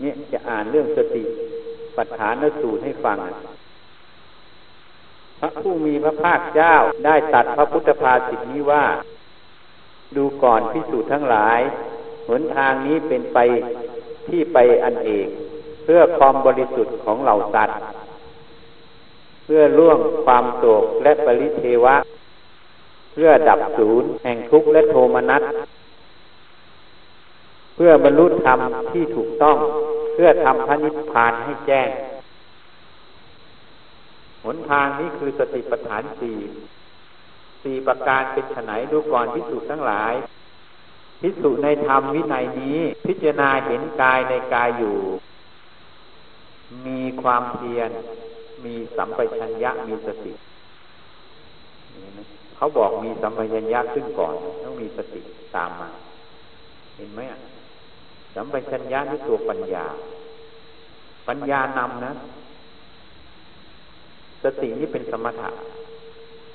เนี่ยจะอ่านเรื่องสติปัฏฐานสูตรให้ฟังพระผู้มีพระภาคเจ้าได้ตรัสพระพุทธภาษิตนี้ว่าดูก่อนภิกษุทั้งหลายหนทางนี้เป็นไปที่ไปอันเอกเพื่อความบริสุทธิ์ของเหล่าสัตว์เพื่อล่วงความโศกและปริเทวะเพื่อดับสูญแห่งทุกข์และโทมนัสเพื่อบรรลุธรรมที่ถูกต้องเพื่อทำพระนิพพานให้แจ้งหนทางนี้คือสติปัฏฐานสี่ประการเป็นไฉนดูก่อนภิกษุทั้งหลายภิกษุในธรรมวินัยนี้พิจารณาเห็นกายในกายอยู่มีความเพียรมีสัมปชัญญะมีสติเขาบอกมีสัมปชัญญะขึ้นก่อนต้องมีสติตามมาเห็นไหมสัมปชัญญะนี่ตัวปัญญาปัญญานำนะสตินี่เป็นสมถะ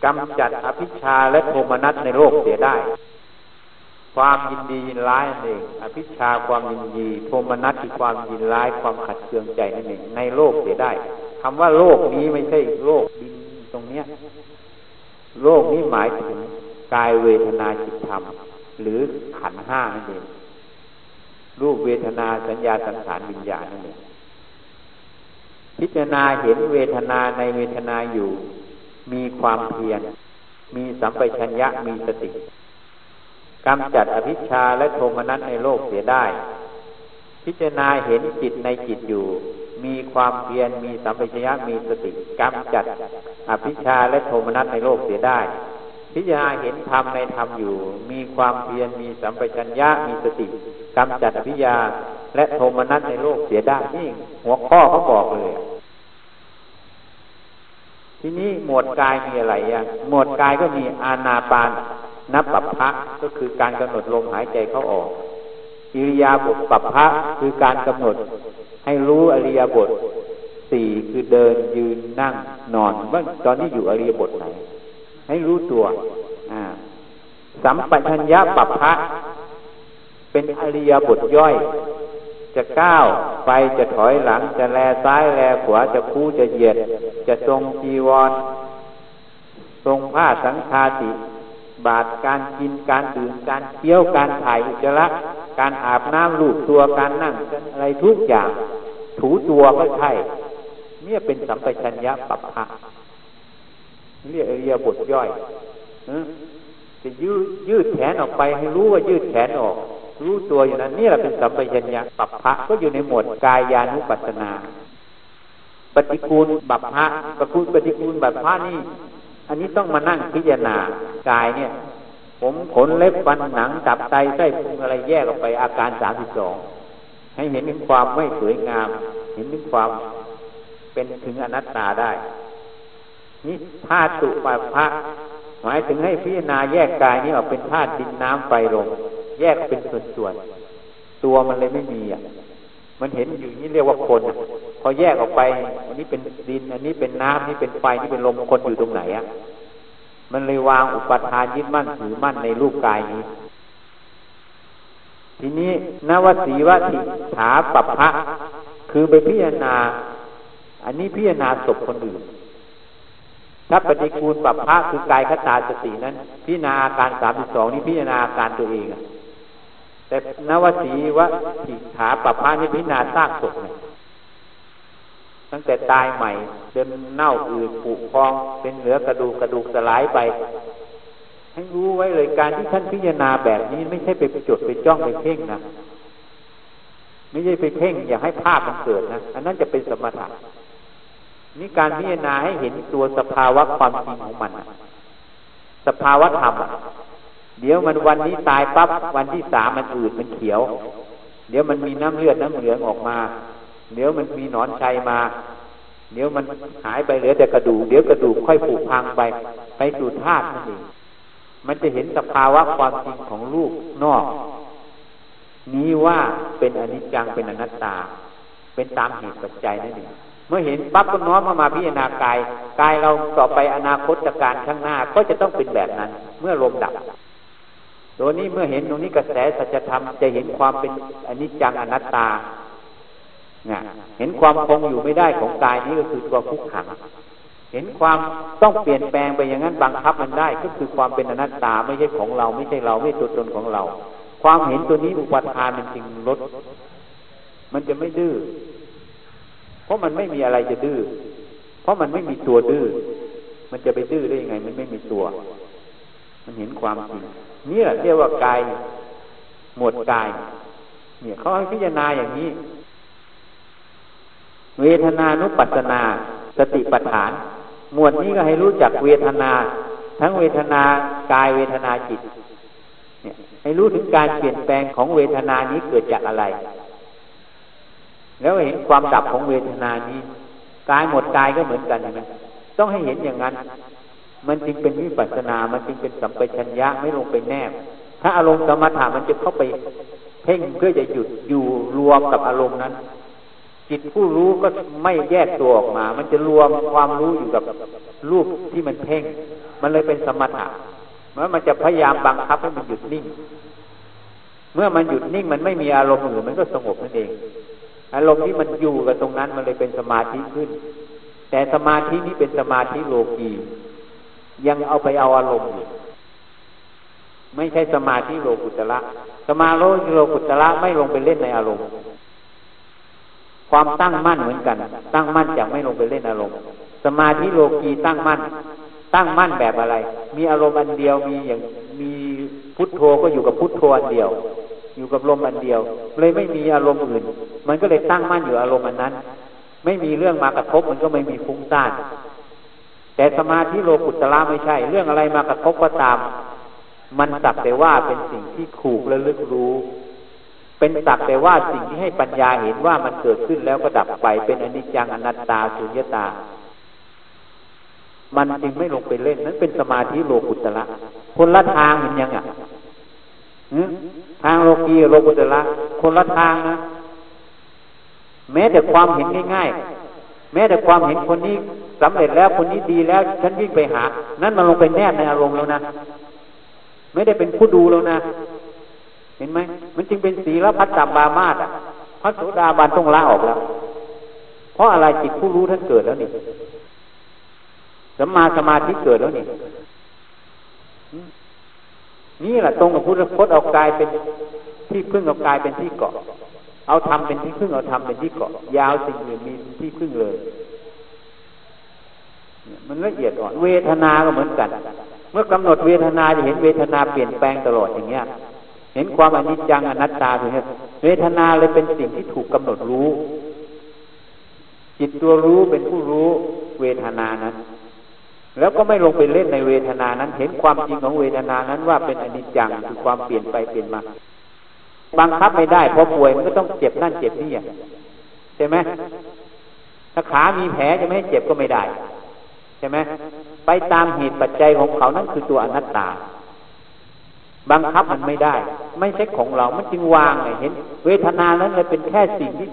กำจัดอภิชาและโทมนัสในโลกเสียได้ความยินดียินร้ายนั่นเองอภิชาความยินดีโทมนัสคือความยินร้ายความขัดเคืองใจนั่นเองในโลกเสียได้คำว่าโลกนี้ไม่ใช่โลกดินตรงเนี้ยโลกนี้หมายถึงกายเวทนาจิตธรรมหรือขันธ์ห้านั่นเองรูปเวทนาสัญญาสังขารวิญญาณนั่นเองพิจารณาเห็นเวทนาในเวทนาอยู่มีความเพียรมีสัมปชัญญะมีสติกำจัดอภิชาและโทมนัสในโลกเสียได้พิจารณาเห็นจิตในจิตอยู่มีความเพียรมีสัมปชัญญะมีสติกำจัดอภิชาและโทมนัสในโลกเสียได้พิจารณาเห็นธรรมในธรรมอยู่มีความเพียรมีสัมปชัญญะมีสติกำจัดอภิชาและโทมนัสในโลกเสียได้นี่หัวข้อเขาบอกเลยทีนี้หมวดกายมีอะไรอ่ะหมวดกายก็มีอานาปานนับปัปพะก็คือการกำหนดลมหายใจเข้าออกอิริยาบถปัปพะคือการกำหนดให้รู้อริยบท4คือเดินยืนนั่งนอนว่าตอนนี้อยู่อริยบทไหนให้รู้ตัวสัมปชัญญะปัปพะเป็นอริยบทย่อยจะก้าวไปจะถอยหลังจะแลซ้ายแลขวาจะคู่จะเหยียดจะทรงจีวรทรงผ้าสังฆาติบาตรการกินการดื่มการเคี้ยวการถ่ายอุจจาระการอาบน้ำลูบตัวการนั่งอะไรทุกอย่างถูตัวก็ใช่เนี่ยเป็นสัมปชัญญะปัปพะเรียกอริยบทย่อยจะยืดแขนออกไปให้รู้ว่ายืดแขนออกรู้ตัวอยู่นั้นนี่แหละเป็นสัมปชัญญะปัปพะก็อยู่ในหมวดกายานุปัสสนาปฏิกูลปัปพะปฏิกูลปัปพะนี่อันนี้ต้องมานั่งพิจารณากายเนี่ยผมขนเล็บฟันหนังตับไตไส้พุงอะไรแยกออกไปอาการ32ให้เห็นถึงความไม่สวยงามเห็นถึงความเป็นถึงอนัตตาได้นี่ธาตุปัปพะหมายถึงให้พิจารณาแยกกายนี้ออกเป็นธาตุดินน้ำไฟลมแยกเป็นส่วนๆตัวมันเลยไม่มีอ่ะมันเห็นอยู่นี่เรียกว่าคนพอแยกออกไปอันนี้เป็นดินอันนี้เป็นน้ำนี่เป็นไฟนี่เป็นลมคนอยู่ตรงไหนอ่ะมันเลยวางอุปทานยึดมั่นถือมั่นในรูปกายนี้ทีนี้นวสีวะทิฐาปัปพะคือไปพิจารณาอันนี้พิจารณาศพคนอื่นถ้าปฏิกูลปัปพะคือกายคตาสตินั้นพิจารณาอาการ32นี้พิจารณาอาการตัวเองแต่นวสีวะทิฐาปัปพะนี่พิจารณาซากศพตั้งแต่ตายใหม่เดินเน่าอืดผุพองเป็นเหลือกระดูกสลายไปให้รู้ไว้เลยการที่ท่านพิจารณาแบบนี้ไม่ใช่ไปจดไปจ้องไปเพ่งนะไม่ใช่ไปเพ่งอย่าให้ภาพมันเกิดนะอันนั้นจะเป็นสมถะนี่การพิจารณาให้เห็นตัวสภาวะความจริงของมันสภาวะธรรมเดี๋ยวมันวันนี้ตายปั๊บวันที่3มันอืดมันเขียวเดี๋ยวมันมีน้ำเลือดน้ำเหลืองออกมาเดี๋ยวมันมีหนอนชัยมาเดี๋ยวมันหายไปเหลือแต่กระดูกเดี๋ยวกระดูกค่อยผุพังไปสู่ธาตุนั่นเองมันจะเห็นสภาวะความจริงของรูปนอกนี้ว่าเป็นอนิจจังเป็นอนัตตาเป็นตามเหตุปัจจัยนั่นเองเมื่อเห็นปั๊บก็น้อมมาพิจารณากายเราต่อไปอนาคตการข้างหน้าก็จะต้องเป็นแบบนั้นเมื่อลมดับตัวนี้เมื่อเห็นตรงนี้กระแสสัจธรรมจะเห็นความเป็นอนิจจังอนัตตา เห็นความคงอยู่ไม่ได้ของกายนี้ก็คือตัวทุกขังเห็นความต้องเปลี่ยนแปลงไปอย่างนั้นบังคับมันได้ก็คือความเป็นอนัตตาไม่ใช่ของเราไม่ใช่เราไม่ตัวตนของเราความเห็นตัวนี้อุปาทานมันจึงลดมันจะไม่ดื้อเพราะมันไม่มีอะไรจะดื้อเพราะมันไม่มีตัวดื้อมันจะไปดื้อได้ยังไงมันไม่มีตัวมันเห็นความจริงนี่แหละเรียกว่ากายหมวดกายเนี่ยเขาให้พิจารณาอย่างนี้เวทนานุปัสสนาสติปัฏฐานหมวดนี้ก็ให้รู้จักเวทนาทั้งเวทนากายเวทนาจิตเนี่ยให้รู้ถึงการเปลี่ยนแปลงของเวทนานี้เกิดจากอะไรแล้วเห็นความดับของเวทนานี้กายหมดกายก็เหมือนกันใช่ไหมต้องให้เห็นอย่างนั้นมันจึงเป็นวิปัสสนามันจึงเป็นสัมปชัญญะไม่ลงไปแนบถ้าอารมณ์สมถะมันจะเข้าไปเพ่งเพื่อจะหยุดอยู่รวมกับอารมณ์นั้นจิตผู้รู้ก็ไม่แยกตัวออกมามันจะรวมความรู้อยู่กับรูปที่มันเพ่งมันเลยเป็นสมถะมันจะพยายามบังคับให้มันหยุดนิ่งเมื่อมันหยุดนิ่งมันไม่มีอารมณ์อื่นมันก็สงบนั่นเองอารมณ์ที่มันอยู่กับตรงนั้นมันเลยเป็นสมาธิขึ้นแต่สมาธินี้เป็นสมาธิโลกียังเอาไปเอาอารมณ์อยู่ไม่ใช่สมาธิโลกุตระสมาธิโลกุตระไม่ลงไปเล่นในอารมณ์ความตั้งมั่นเหมือนกันตั้งมั่นจากไม่ลงไปเล่นอารมณ์สมาธิโลกีตั้งมั่นแบบอะไรมีอารมณ์อันเดียวมีอย่างมีพุทโธก็อยู่กับพุทโธอันเดียวอยู่กับลมอันเดียวเลยไม่มีอารมณ์อื่นมันก็เลยตั้งมั่นอยู่อารมณ์อันนั้นไม่มีเรื่องมากระทบมันก็ไม่มีฟุ้งซ่านแต่สมาธิโลกุตระไม่ใช่เรื่องอะไรมากระทบก็ตามมันสักแต่ว่าเป็นสิ่งที่ถูกและลึกรู้เป็นสักแต่ว่าสิ่งที่ให้ปัญญาเห็นว่ามันเกิดขึ้นแล้วก็ดับไปเป็นอนิจจังอนัตตาสุญญตามันจึงไม่ลงไปเล่นนั้นเป็นสมาธิโลกุตระคนละทางมันยังอ่ะทางโลกีโลกุตระคนละทางนะแม้แต่ความเห็นง่ายๆแม้แต่ความเห็นคนนี้สำเร็จแล้วคนนี้ดีแล้วฉันวิ่งไปหานั้นมันลงไปแนบในอารมณ์แล้วนะไม่ได้เป็นผู้ดูแล้วนะเห็นไหมมันจึงเป็นศีลพัตตบามาสพระโสดาบันต้องละออกแล้วเพราะอะไรจิตผู้รู้ท่านเกิดแล้วนี่สัมมาสมาธิเกิดแล้วนี่นี่แหละตรงกับพุทธพจน์เอากายเป็นที่พึ่งเอากายเป็นที่เกาะเอาธรรมเป็นที่พึ่งเอาธรรมเป็นที่เกาะยาวสิ่งอื่นมีที่พึ่งเลยมันละเอียดอ่อนเวทนาก็เหมือนกันเมื่อกำหนดเวทนาจะเห็นเวทนาเปลี่ยนแปลงตลอดอย่างเงี้ยเห็นความอนิจจังอนัตตาอย่างเงี้ยเวทนาเลยเป็นสิ่งที่ถูกกำหนดรู้จิตตัวรู้เป็นผู้รู้เวทนานั้นแล้วก็ไม่ลงไปเล่นในเวทนานั้นเห็นความจริงของเวทนานั้นว่าเป็นอนิจจังคือความเปลี่ยนไปเปลี่ยนมาบังคับไม่ได้พอป่วยมันก็ต้องเจ็บนั่นเจ็บนี่ใช่ไหมถ้าขามีแผลจะไม่ให้เจ็บก็ไม่ได้ใช่ไหมไปตามเหตุปัจจัยของเขานั่นคือตัวอนัตตาบังคับมันไม่ได้ไม่ใช่ของเรามันจึงวางไงเห็นเวทนานั้นเลยเป็นแค่สิ่งที่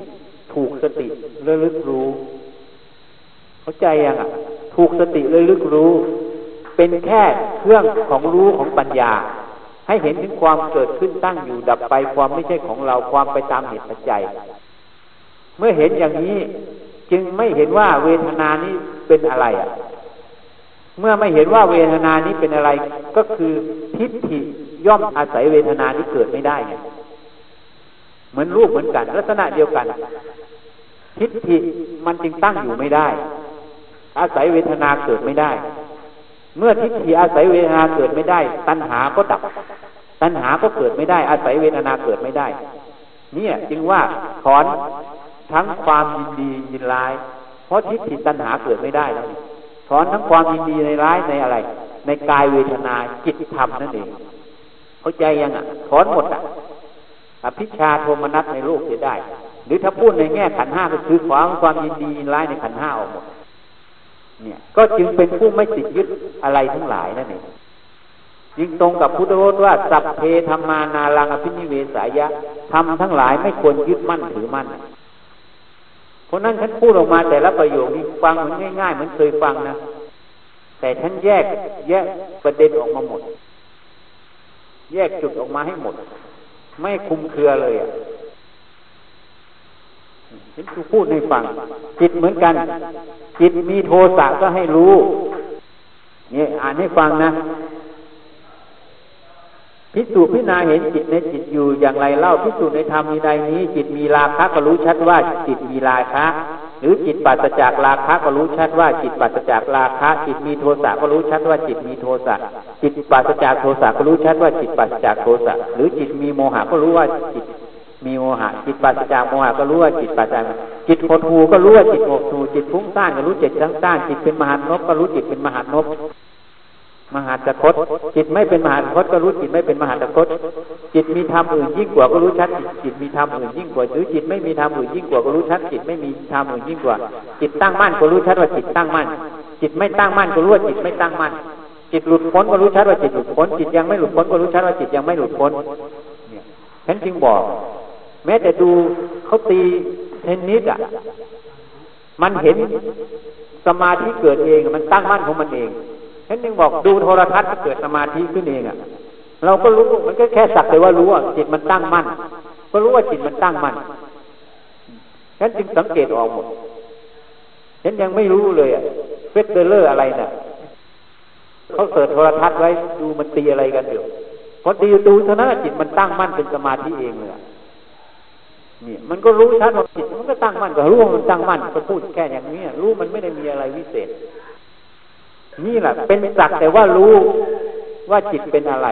ถูกสติระลึกรู้เข้าใจยังอ่ะถูกสติระลึกรู้เป็นแค่เครื่องของรู้ของปัญญาให้เห็นถึงความเกิดขึ้นตั้งอยู่ดับไปความไม่ใช่ของเราความไปตามเหตุปัจจัยเมื่อเห็นอย่างนี้จึงไม่เห็นว่าเวทนานี้เป็นอะไรอ่ะเมื่อไม่เห็นว่าเวทนานี้เป็นอะไรก็คือทิฏฐิย่อมอาศัยเวทนานี้เกิดไม่ได้ไงเหมือนรูปเหมือนกันลักษณะเดียวกันทิฏฐิมันจึงตั้งอยู่ไม่ได้อาศัยเวทนาเกิดไม่ได้เมื่อทิฏฐิอาศัยเวทนาเกิดไม่ได้ตัณหาก็ดับตัณหาก็เกิดไม่ได้อาศัยเวทนาเกิดไม่ได้เนี่ยจึงว่าถอนทั้งความยินดียินร้ายเพราะทิฏฐิตัณหาเกิดไม่ได้แล้วถอนทั้งความยินดีในร้ายในอะไรในกายเวทนาจิตธรรมนั่นเองเข้าใจยังอ่ะถอนหมดอ่ะอภิชฌาโทมนัสในโลกจะได้หรือถ้าพูดในแง่ขันธ์ห้าก็คือความยินดียินร้ายในขันธ์ห้าออกหมดเนี่ยก็จึงเป็นผู้ไม่ติดยึดอะไรทั้งหลายนั่นเองยิ่งตรงกับพุทธพจน์ว่าสัพเพธัมมานารังอภินิเวสายะธรรมทั้งหลายไม่ควรยึดมั่นถือมั่นเพราะนั้นฉันพูดออกมาแต่ละประโยคนี้ฟังมันง่ายๆเหมือนเคยฟังนะแต่ฉันแยกประเด็นออกมาหมดแยกจุดออกมาให้หมดไม่คลุมเครือเลยอ่ะ พูดให้ฟังจิตเหมือนกันจิตมีโทสะก็ให้รู้นี่อ่านให้ฟังนะภิกษุพิจารณาเห็นจิตในจิตอยู่อย่างไรเล่าภิกษุในธรรมใดนี้จิตมีราคะก็รู้ชัดว่าจิตมีราคะหรือจิตปราศจากราคะก็รู้ชัดว่าจิตปราศจากราคะจิตมีโทสะก็รู้ชัดว่าจิตมีโทสะจิตปราศจากโทสะก็รู้ชัดว่าจิตปราศจากโทสะหรือจิตมีโมหะก็รู้ว่าจิตมีโมหะจิตปราศจากโมหะก็รู้ว่าจิตปราศจากจิตหดหู่ก็รู้ว่าจิตหดหู่จิตฟุ้งซ่านก็รู้จิตฟุ้งซ่านจิตเป็นมหานพก็รู้จิตเป็นมหานพมหาตคตจิตไม่เป็นมหาตคตก็รู้จิตไม่เป็นมหาตคตจิตมีธรรมอื่นยิ่งกว่าก็รู้ชัดจิตมีธรรมอื่นยิ่งกว่าหรือจิตไม่มีธรรมอื่นยิ่งกว่าก็รู้ชัดจิตไม่มีธรรมอื่นยิ่งกว่าจิตตั้งมั่นก็รู้ชัดว่าจิตตั้งมั่นจิตไม่ตั้งมั่นก็รู้ว่าจิตไม่ตั้งมั่นจิตหลุดพ้นก็รู้ชัดว่าจิตหลุดพ้นจิตยังไม่หลุดพ้นก็รู้ชัดว่าจิตยังไม่หลุดพ้นเนี่ยฉันจึงบอกแม้แต่ดูเขาตีเทนนิสอ่ะมันเห็นสมาธิเกิดเองมันตั้งมั่นของมันเองฉันยังบอกดูโทรทัศน์เกิดสมาธิขึ้นเองอ่ะเราก็รู้มันก็แค่สักแต่ว่ารู้ว่าจิตมันตั้งมั่นก็รู้ว่าจิตมันตั้งมั่นฉันจึงสังเกตออกหมดฉันยังไม่รู้เลยอ่ะเฟสเตอร์เลอร์อะไรน่ะเขาเปิดโทรทัศน์ไว้ดูมันตีอะไรกันอยู่พอตีดูเท่านั้นจิตมันตั้งมั่นเป็นสมาธิเองเลยนี่มันก็รู้ชัดว่าจิตมันก็ตั้งมั่นก็รู้ว่ามันตั้งมั่นก็พูดแค่อย่างนี้รู้มันไม่ได้มีอะไรวิเศษนี่แหละเป็นสักแต่ว่ารู้ว่าจิตเป็นอะไร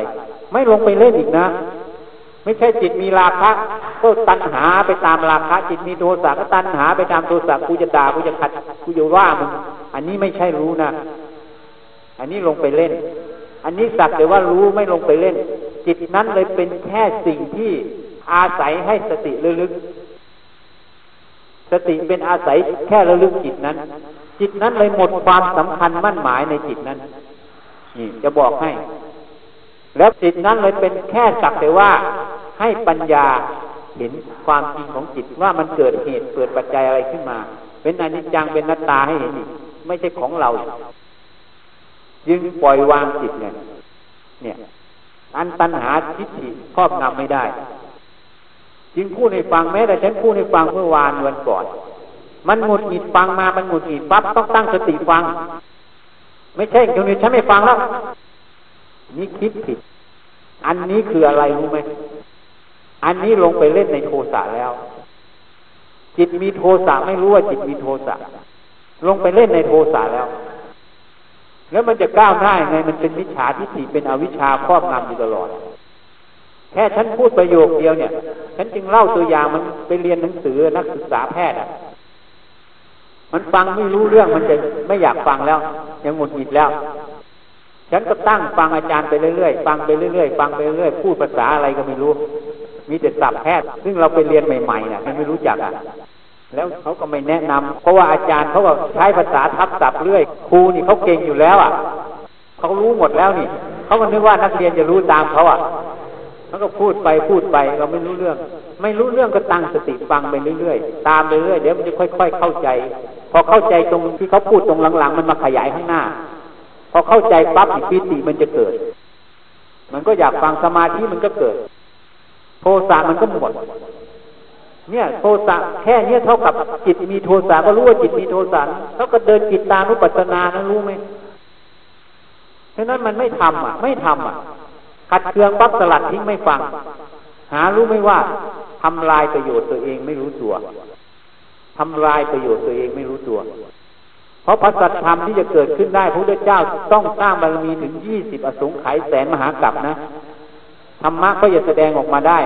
ไม่ลงไปเล่นอีกนะไม่ใช่จิตมีราคะก็ตัณหาไปตามราคะจิตมีโทสะก็ตัณหาไปตามโทสะกูจะด่ากูจะขัดกูจะว่ามึงอันนี้ไม่ใช่รู้นะอันนี้ลงไปเล่นอันนี้สักแต่ว่ารู้ไม่ลงไปเล่นจิตนั้นเลยเป็นแค่สิ่งที่อาศัยให้สติระลึกสติเป็นอาศัยแค่ระลึกจิตนั้นจิตนั้นเลยหมดความสำคัญมั่นหมายในจิตนั้นนี่จะบอกให้แล้วจิตนั้นเลยเป็นแค่สักแต่ว่าให้ปัญญาเห็นความจริงของจิตว่ามันเกิดเหตุเกิดปัจจัยอะไรขึ้นมาเป็นอนิจจังเป็นอนัตตาให้เห็นไม่ใช่ของเราจึงปล่อยวางจิตเนี่ยอันตัณหาทิฏฐิครอบงำไม่ได้จึงพูดให้ฟังแม้แต่ฉันพูดให้ฟังเมื่อวานวันก่อนมันหงุดหงิดฟังมามันหงุดหงิดปั๊บต้องตั้งสติฟังไม่ใช่ตรงนี้ฉันไม่ฟังแล้วนี่คิดผิดอันนี้คืออะไรรู้ไหมอันนี้ลงไปเล่นในโทสะแล้วจิตมีโทสะไม่รู้ว่าจิตมีโทสะลงไปเล่นในโทสะแล้วมันจะก้าวหน้ายังไงมันเป็นมิจฉาทิฏฐิเป็นอวิชชาครอบงำอยู่ตลอดแค่ฉันพูดประโยคเดียวเนี่ยฉันจึงเล่าตัวอย่างมันไปเรียนหนังสือนักศึกษาแพทย์มันฟังไม่รู้เรื่องมันจะไม่อยากฟังแล้วยังหงุดหงิดแล้วฉันก็ตั้งฟังอาจารย์ไปเรื่อยๆฟังไปเรื่อยๆฟังไปเรื่อยๆพูดภาษาอะไรก็ไม่รู้มีแต่ศัพท์แพทย์ซึ่งเราไปเรียนใหม่ๆน่ะมันไม่รู้จักอ่ะแล้วเขาก็ไม่แนะนำเพราะว่าอาจารย์เขาก็ใช้ภาษาทับศัพท์เรื่อยครูนี่เขาเก่งอยู่แล้วอ่ะเขารู้หมดแล้วนี่เขาก็นึกว่านักเรียนจะรู้ตามเขาอ่ะเขาก็พูดไปเราไม่รู้เรื่องก็ตั้งสติฟังไปเรื่อยๆตามไปเรื่อยเดี๋ยวมันจะค่อยๆเข้าใจพอเข้าใจตรงที่เขาพูดตรงหลังๆมันมาขยายข้างหน้าพอเข้าใจปั๊บปิติมันจะเกิดมันก็อยากฟังสมาธิมันก็เกิดโทสะมันก็หมดเนี่ยโทสะแค่นี้เท่ากับจิตมีโทสะก็รู้ว่าจิตมีโทสะแล้วก็เดินจิตตานุปัสสนานั้นรู้ไหมฉะนั้นมันไม่ทำอ่ะขัดเคืองปั๊บสลัดทิ้งไม่ฟังหารู้ไหมว่าทำลายประโยชน์ตัวเองไม่รู้ตัวเพราะพระสัจธรรมที่จะเกิดขึ้นได้พระพุทธเจ้าต้องสร้างบารมีถึง20อสงไขยแสนมหากรัปนะธรรมะก็จะแสดงออกมาได้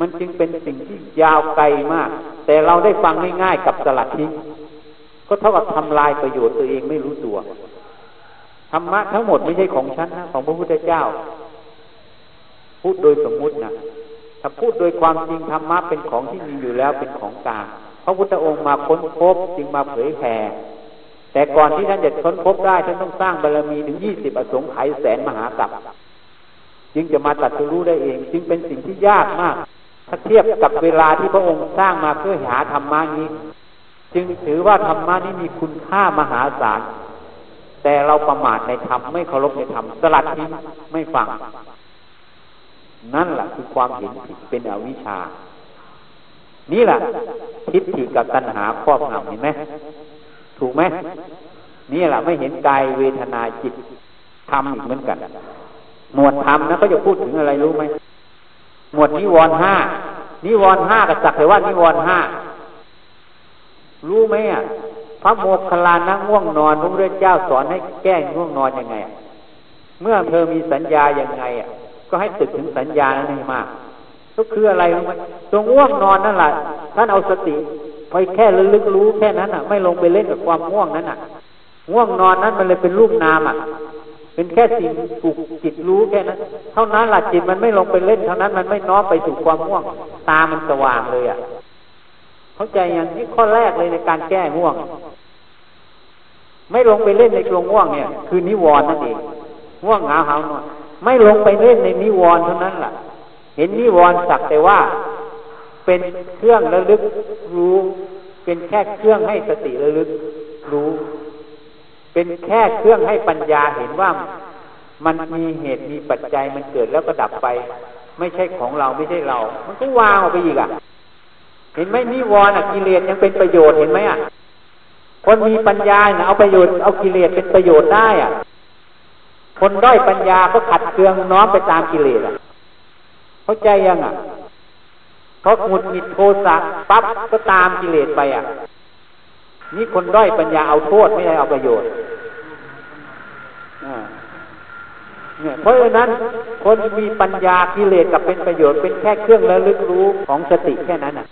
มันจึงเป็นสิ่งที่ยาวไกลมากแต่เราได้ฟังง่ายๆกับสลัดทิ้งก็เท่ากับทำลายประโยชน์ตัวเองไม่รู้ตัวธรรมะทั้งหมดไม่ใช่ของฉันนะของพระพุทธเจ้าพูดโดยสมมุตินะถ้าพูดโดยความจริงธรรมะเป็นของที่มีอยู่แล้วเป็นของกลางพระพุทธองค์มาค้นพบจึงมาเผยแผ่แต่ก่อนที่ท่านจะค้นพบได้ท่านต้องสร้างบารมีถึง20อสงไขยแสนมหากรัปจึงจะมาตรัสรู้ได้เองจึงเป็นสิ่งที่ยากมากถ้าเทียบกับเวลาที่พระองค์สร้างมาเพื่อหาธรรมะนี้จึงถือว่าธรรมะนี้มีคุณค่ามหาศาลแต่เราประมาทในธรรมไม่เคารพในธรรมสลัดทิ้งไม่ฟังนั่นแหละคือความเห็นผิดเป็นอวิชชา นี่แหละทิฏฐิกับตัณหาครอบงำเห็นไหมถูกไหมนี่แหละไม่เห็นกายเวทนาจิตธรรมเหมือนกันหมวดธรรมนะเขาจะพูดถึงอะไรรู้ไหมหมวดนิวรณ์ห้านิวรณ์ห้ากับสักแต่ว่านิวรณ์ห้ารู้ไหมอ่ะพระโมคคัลลานะง่วงนอนพระพุทธเจ้าสอนให้แก้ง่วงนอนยังไงเมื่อเธอมีสัญญาอย่างไงอ่ะก็ให้ตึกถึงสัญญานั้นให้มากก็คืออะไรรู้ไหมตัวง่วงนอนนั่นแหละท่านเอาสติไปแค่ระลึกรู้แค่นั้นอ่ะไม่ลงไปเล่นกับความง่วงนั้นอ่ะง่วงนอนนั้นมันเลยเป็นรูปนามอ่ะเป็นแค่สิ่งปลุกจิตรู้แค่นั้นเท่านั้นล่ะจิตมันไม่ลงไปเล่นเท่านั้นมันไม่น้อมไปสู่ความง่วงตามันสว่างเลยอ่ะเข้าใจอย่างนี้ข้อแรกเลยในการแก้ง่วงไม่ลงไปเล่นในตัวง่วงเนี่ยคือนิวรณ์นั่นเองง่วงเหงาไม่ลงไปเล่นในนิวรณ์เท่านั้นล่ะเห็นนิวรณ์สักแต่ว่าเป็นเครื่องระลึกรู้เป็นแค่เครื่องให้สติระลึกรู้เป็นแค่เครื่องให้ปัญญาเห็นว่ามันมีเหตุมีปัจจัยมันเกิดแล้วก็ดับไปไม่ใช่ของเราไม่ใช่เรามันก็วางออกไปอีกอ่ะเห็นไหมนิวรณ์กิเลสยังเป็นประโยชน์เห็นไหมอ่ะคนมีปัญญาเนี่ยเอาประโยชน์เอากิเลสเป็นประโยชน์ได้อ่ะคนด้อยปัญญาก็ขัดเคืองน้อมไปตามกิเลสอ่ะเข้าใจยังอ่ะเพราะหงุดหงิดโทสะปั๊บก็ตามกิเลสไปอ่ะนี่คนด้อยปัญญาเอาโทษไม่ได้เอาประโยชน์เนี่ยเพราะฉะนั้นคนมีปัญญากิเลสกับเป็นประโยชน์เป็นแค่เครื่องระลึกรู้ของสติแค่นั้นน่ะ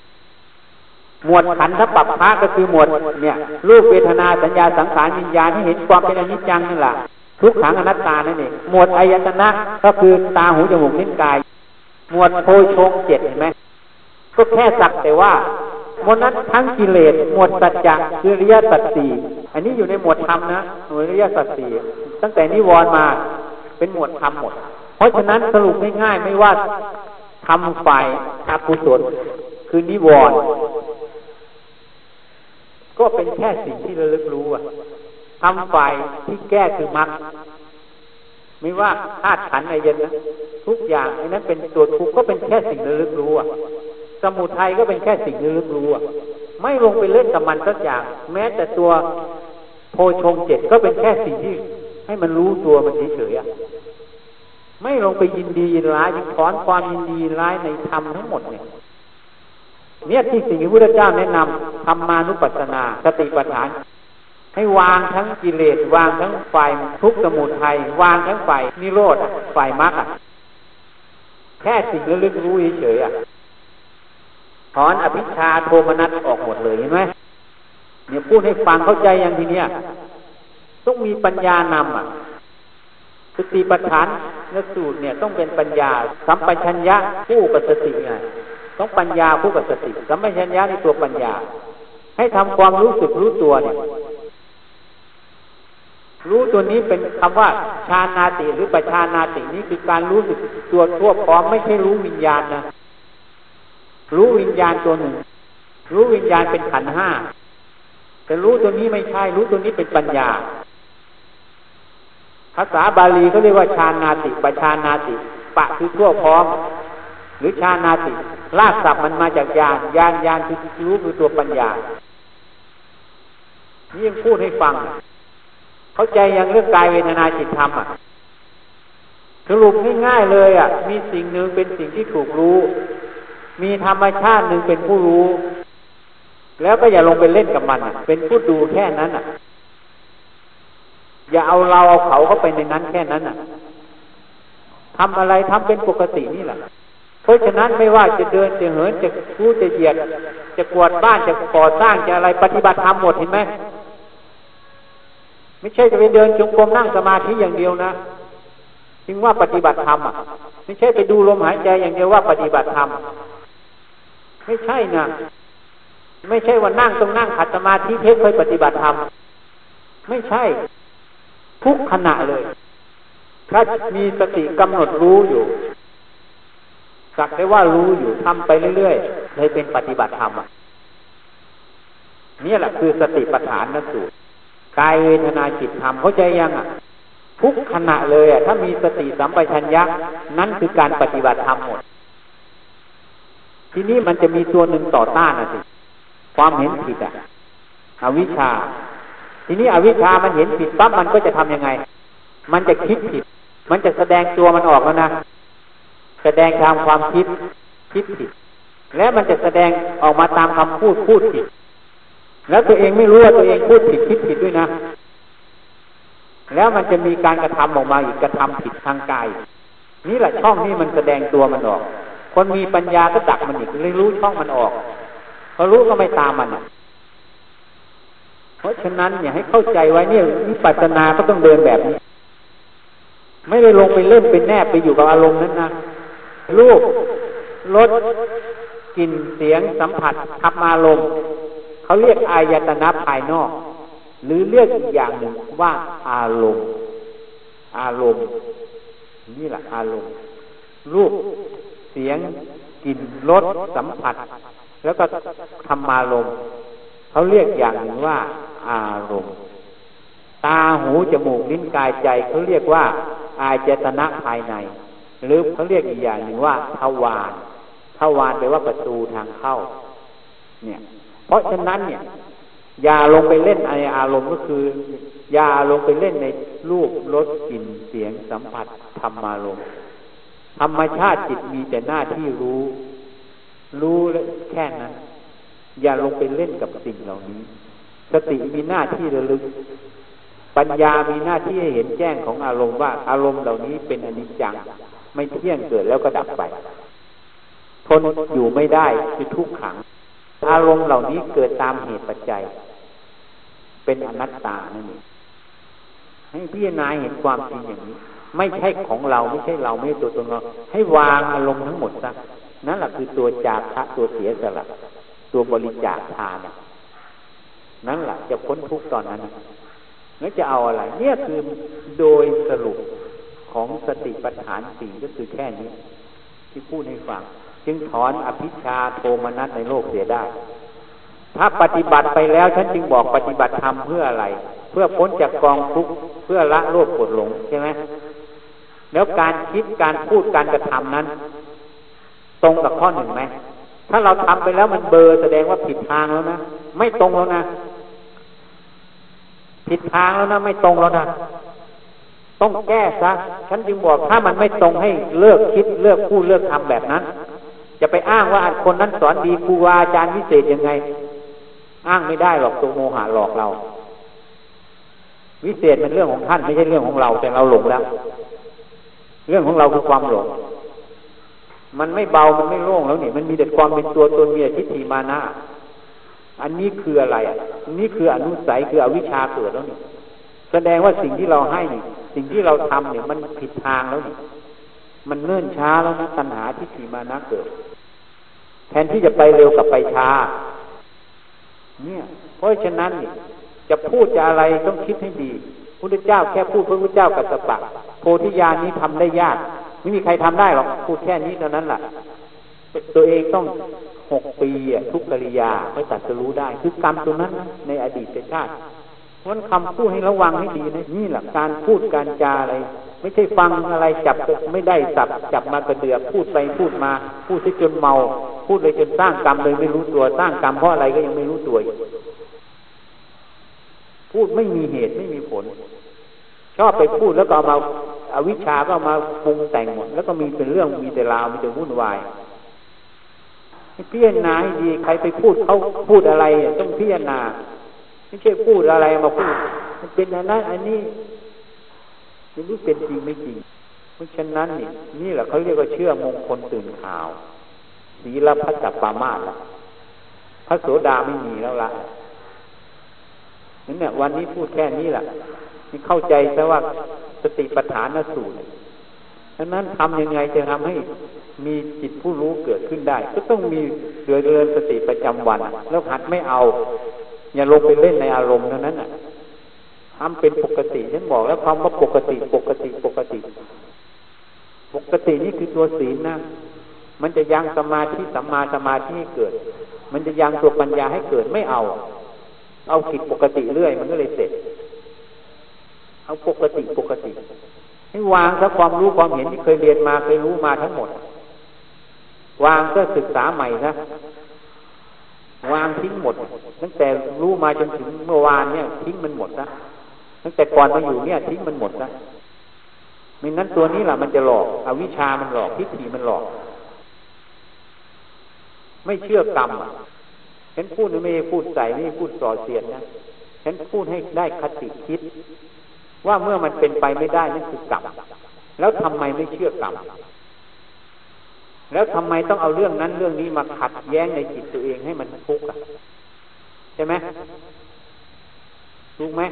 หมวดขันธ์ปภะก็คือหมวดเนี่ยรูปเวทนาสัญญาสังขารวิญญาณที่เห็นความเป็นอนิจจังนั่นแหละทุกขังอนัตตานั่นเองหมวดอายตนะก็คือตาหูจมูกลิ้นกายหมวดโพชฌงค์7เห็นไหมก็แค่สักแต่ว่าหมวดนั้นทั้งกิเลสหมวดสัจจะคืออริยสัจสี่อันนี้อยู่ในหมวดธรรมนะหมวดอริยสัจสี่ตั้งแต่นิวรณ์มาเป็นหมวดธรรมหมดเพราะฉะนั้นสรุปง่ายๆไม่ว่าทำฝ่ายอกุศลคือนิวรณ์ก็เป็นแค่สิ่งที่ระลึกรู้อ่ะทำฝ่ายที่แก้คือมรรคไม่ว่าธาตุขันธ์อะไรนะทุกอย่างไอ้นั้นเป็นตัวทุกข์ก็เป็นแค่สิ่งระลึกรู้อ่ะสมุทัยก็เป็นแค่สิ่งระลึกรู้อ่ะไม่ลงไปเล่นกับมันสักอย่างแม้แต่ตัวโพชงเจ็ดก็เป็นแค่สิ่งที่ให้มันรู้ตัวมันเฉยๆอ่ะไม่ลงไปยินดียินร้ายยึดถอนความยินดีร้ายในธรรมทั้งหมดเนี่ยที่สิ่งที่พระพุทธเจ้าแนะนำธรรมานุปัสสนาสติปัฏฐานให้วางทั้งกิเลสวางทั้งฝ่ายทุกข์สมุทัยวางทั้งฝ่ายนิโรธฝ่ายมรรคแค่สิ่งระลึกรู้เฉยๆอ่ะถอนอภิชฌาโทมนัสออกหมดเลยเห็นไหมเนี่ยพูดให้ฟังเข้าใจอย่างทีเนี้ยต้องมีปัญญานำอ่ะสติปัฏฐานและสูตรเนี่ยต้องเป็นปัญญาสัมปชัญญะคู่กับสติไงต้องปัญญาคู่กับสติสัมปชัญญะในตัวปัญญาให้ทำความรู้สึกรู้ตัวเนี่ยรู้ตัวนี้เป็นคำว่าฌานาติหรือปัจฌานาตินี้คือการรู้สึกตัวทั่วพร้อมไม่ใช่รู้วิญญาณนะรู้วิญญาณตัวหนึ่งรู้วิญญาณเป็นขันธ์ห้าแต่รู้ตัวนี้ไม่ใช่รู้ตัวนี้เป็นปัญญาภาษาบาลีเขาเรียกว่าฌานาติปัจฌานาติปะคือทั่วพร้อมหรือฌานาติรากศัพท์มันมาจากญาณญาณคือรู้คือตัวปัญญานี่ยังพูดให้ฟังเข้าใจยังเรื่องกายเวทนาจิตธรรมอ่ะสรุปง่ายๆเลยอ่ะมีสิ่งหนึ่งเป็นสิ่งที่ถูกรู้มีธรรมชาติหนึ่งเป็นผู้รู้แล้วก็อย่าลงไปเล่นกับมันอ่ะเป็นผู้ดูแค่นั้นอ่ะอย่าเอาเราเอาเขาเข้าไปในนั้นแค่นั้นอ่ะทำอะไรทำเป็นปกตินี่แหละเพราะฉะนั้นไม่ว่าจะเดินจะเหินจะคู่จะเหยียดจะกวาดบ้านจะก่อสร้างจะอะไรปฏิบัติธรรมหมดเห็นไหมไม่ใช่จะไปเดินจงกรมนั่งสมาธิอย่างเดียวนะถึงว่าปฏิบัติธรรมอ่ะไม่ใช่ไปดูลมหายใจอย่างเดียวว่าปฏิบัติธรรมไม่ใช่นะไม่ใช่ว่านั่งต้องนั่งขัดสมาธิเทศเคยปฏิบัติธรรมไม่ใช่ทุกขณะเลยถ้ามีสติกำหนดรู้อยู่สักได้ว่ารู้อยู่ทำไปเรื่อยๆเลยเป็นปฏิบัติธรรมอ่ะนี่แหละคือสติปัฏฐานนั่นสูตรกายเวทนาจิตธรรมเข้าใจยังอ่ะทุกขณะเลยอ่ะถ้ามีสติสัมปชัญญะนั่นคือการปฏิบัติธรรมหมด ทีนี้มันจะมีตัวหนึ่งต่อต้านนะสิความเห็นผิดอ่ะอวิชชาทีนี้อวิชชามันเห็นผิดปั๊บมันก็จะทำยังไงมันจะคิดผิดมันจะแสดงตัวมันออกแล้วนะแสดงตามความคิดผิดแล้วมันจะแสดงออกมาตามคำพูดผิดแล้วตัวเองไม่รู้ว่าตัวเองพูดผิดคิดผิดด้วยนะแล้วมันจะมีการกระทำออกมาอีกกระทำผิดทางกายนี่แหละช่องนี้มันแสดงตัวมันออกคนมีปัญญาก็ดักมันอีกเลยรู้ช่องมันออกพอรู้ก็ไม่ตามมันเพราะฉะนั้นอย่าให้เข้าใจไว้เนี่ยวิปัสสนาก็ต้องเดินแบบนี้ไม่ได้ลงไปเล่นไปแนบไปอยู่กับอารมณ์นั้นนะรูปรสกลิ่นเสียงสัมผัสธรรมารมณ์เขาเรียกอายตนะภายนอกหรือเรียกอีกอย่างหนึ่งว่าอารมณ์นี่แหละอารมณ์รูปเสียงกลิ่นรสสัมผัสแล้วก็ธรรมารมณ์เขาเรียกอย่างหนึ่งว่าอารมณ์ตาหูจมูกลิ้นกายใจเขาเรียกว่าอายตนะภายในหรือเขาเรียกอีกอย่างหนึ่งว่าทวารแปลว่าประตูทางเข้าเนี่ยเพราะฉะนั้นเนี่ยอย่าลงไปเล่นในอารมณ์ก็คืออย่าลงไปเล่นในรูปรสกลิ่นเสียงสัมผัสธรรมารมณ์ธรรมชาติจิตมีแต่หน้าที่รู้และแค่นั้นอย่าลงไปเล่นกับสิ่งเหล่านี้สติมีหน้าที่ระลึกปัญญามีหน้าที่ให้เห็นแจ้งของอารมณ์ว่าอารมณ์เหล่านี้เป็นอนิจจังไม่เที่ยงเกิดแล้วก็ดับไปทนอยู่ไม่ได้คือทุกขังอารมณ์เหล่านี้เกิดตามเหตุปัจจัยเป็นอนัตตานั่นเองให้พิจารณาเห็นความจริงอย่างนี้ไม่ใช่ของเราไม่ใช่เราไม่ใช่ตัวตนเราให้วางอารมณ์ทั้งหมดซะนั่นแหละคือตัวจาคะตัวเสียสละตัวบริจาคทานนั่นแหละจะพ้นทุกข์ตอนนั้นแล้วจะเอาอะไรเนี่ยคือโดยสรุปของสติปัฏฐานสี่ก็คือแค่นี้ที่พูดให้ฟังจึงถอนอภิชาโทมนัสในโลกเสียได้ถ้าปฏิบัติไปแล้วฉันจึงบอกปฏิบัติธรรมเพื่ออะไรเพื่อพ้นจากกองทุกข์เพื่อละโลภโกรธหลงใช่ไหมแล้วการคิดการพูดการกระทำนั้นตรงกับข้อหนึ่งไหมถ้าเราทำไปแล้วมันเบลอแสดงว่าผิดทางแล้วนะไม่ตรงแล้วนะผิดทางแล้วนะไม่ตรงแล้วนะต้องแก้ซะฉันจึงบอกถ้ามันไม่ตรงให้เลิกคิดเลิกพูดเลิกทำแบบนั้นจะไปอ้างว่าคนนั้นสอนดีครูบาอาจารย์วิเศษยังไงอ้างไม่ได้หรอกตัวโมหะหลอกเราวิเศษเป็นเรื่องของท่านไม่ใช่เรื่องของเราแต่เราหลงแล้วเรื่องของเราคือความหลงมันไม่เบามันไม่โล่งแล้วนี่มันมีแต่ความเป็นตัวตนมีแต่ทิฏฐิมานะอันนี้คืออะไรอ่ะนี่คืออนุสัยคืออวิชชาเกิดแล้วนี่แสดงว่าสิ่งที่เราให้นี่สิ่งที่เราทำเนี่ยมันผิดทางแล้วนี่มันเนิ่นช้าแล้วนะตัณหาทิฏฐิมานะเกิดแทนที่จะไปเร็วกับไปช้าเนี่ยเพราะฉะนั้นนี่จะพูดจะอะไรต้องคิดให้ดีพุทธเจ้าแค่พูดพระพุทธเจ้ากับสัพพะโพธิญาณนี้ทำได้ยากไม่มีใครทำได้หรอกพูดแค่นี้เท่านั้นแหละตัวเองต้อง6 ปีทุกกริยาไม่ตัดจะรู้ได้คือกรรมตัวนั้นในอดีตชาติเพราะคำพูดให้ระวังให้ดีนะนี่แหละการพูดการจาอะไรไม่ใช่ฟังอะไรจับไม่ได้จับมากระเดือกพูดไปพูดมาพูดจนเมาพูดเลยจนสร้างกรรมเลยไม่รู้ตัวสร้างกรรมเพราะอะไรก็ยังไม่รู้ตัวอยู่พูดไม่มีเหตุไม่มีผลชอบไปพูดแล้วก็มาอวิชชาก็มาปรุงแต่งหมดแล้วก็มีเป็นเรื่องมีแต่ราวมีแต่วุ่นวายพิจารณาให้ดีใครไปพูดเขาพูดอะไรต้องพิจารณาไม่ใช่พูดอะไรมาพูดมันเป็นอันนั้นอันนี้ไม่รู้เป็นจริงไม่จริงเพราะฉะนั้นนี่แหละเขาเรียกว่าเชื่อมงคลตื่นข่าวศีลพัตตปามาสละพระโสดาไม่มีแล้วละนั่นแหละวันนี้พูดแค่นี้แหละที่เข้าใจซะว่าสติปัฏฐานสูตรฉะนั้นทำยังไงจะทำให้มีจิตผู้รู้เกิดขึ้นได้ก็ต้องมีเรือนสติประจำวันแล้วหัดไม่เอาอย่าลงไปเล่นในอารมณ์เท่านั้นน่ะทำเป็นปกติฉันบอกแล้วคำว่าปกตินี่คือตัวศีลนะมันจะยังสมาธิสัมมาสมาธิให้เกิดมันจะยังตัวปัญญาให้เกิดไม่เอาผิดปกติเรื่อยมันก็เลยเสร็จเอาปกติให้วางซะความรู้ความเห็นที่เคยเรียนมาเคยรู้มาทั้งหมด วางก็ศึกษาใหม่นะวางทิ้งหมดตั้งแต่รู้มาจนถึงเมื่อวานเนี่ยทิ้งมันหมดนะตั้งแต่ก่อนมาอยู่เนี่ยทิ้งมันหมดนะมินั้นตัวนี้แหละมันจะหลอกอวิชชามันหลอกทิฏฐิมันหลอกไม่เชื่อกรรมฉันพูดไม่พูดใส่ไม่พูดส่อเสียดนะฉันพูดให้ได้คติคิดว่าเมื่อมันเป็นไปไม่ได้นั่นคือกรรมแล้วทำไมไม่เชื่อกรรมแล้วทำไมต้องเอาเรื่องนั้นเรื่องนี้มาขัดแย้งในจิตตัวเองให้มันทุกข์อ่ะใช่ไหมถูกไหม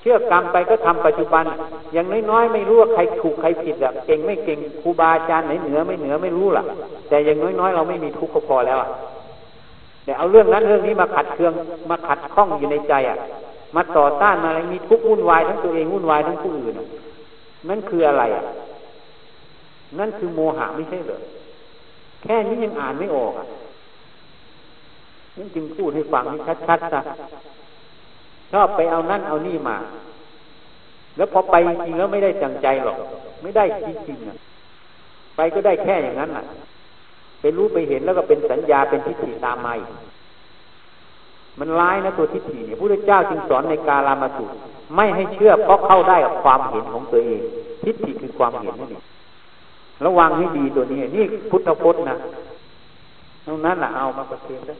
เชื่อกรรมไปก็ทำปัจจุบันอย่างน้อยๆไม่รู้ว่าใครถูกใครผิดอ่ะเก่งไม่เก่งครูบาอาจารย์ไหนเหนือไม่เหนือไม่รู้ล่ะแต่อย่างน้อยๆเราไม่มีทุกข์ก็พอแล้วอ่ะแต่เอาเรื่องนั้นเรื่องนี้มาขัดเคืองมาขัดข้องอยู่ในใจอ่ะมาต่อต้านมาอะไรมีทุกข์วุ่นวายทั้งตัวเองวุ่นวายทั้งผู้อื่นนั่นคืออะไรอ่ะนั่นคือโมหะไม่ใช่เหรอแค่นี้ยังอ่านไม่ออกอ่ะนั่นจึงพูดให้ฟังให้ชัดๆซะชอบไปเอานั่นเอานี่มาแล้วพอไปจริงแล้วไม่ได้จังใจหรอกไม่ได้จริงๆอ่ะไปก็ได้แค่อย่างนั้นน่ะไปรู้ไปเห็นแล้วก็เป็นสัญญาเป็นทิฏฐิตามมาอีกมันร้ายนะตัวทิฏฐิเนี่ยพระพุทธเจ้าจึงสอนในกาลามสูตรไม่ให้เชื่อเพราะเข้าได้กับความเห็นของตัวเองทิฏฐิคือความเห็นนั่นเองระวังให้ดีตัวนี้นี่พุทธพจน์นะตรงนั้นน่ะเอามาประเคนได้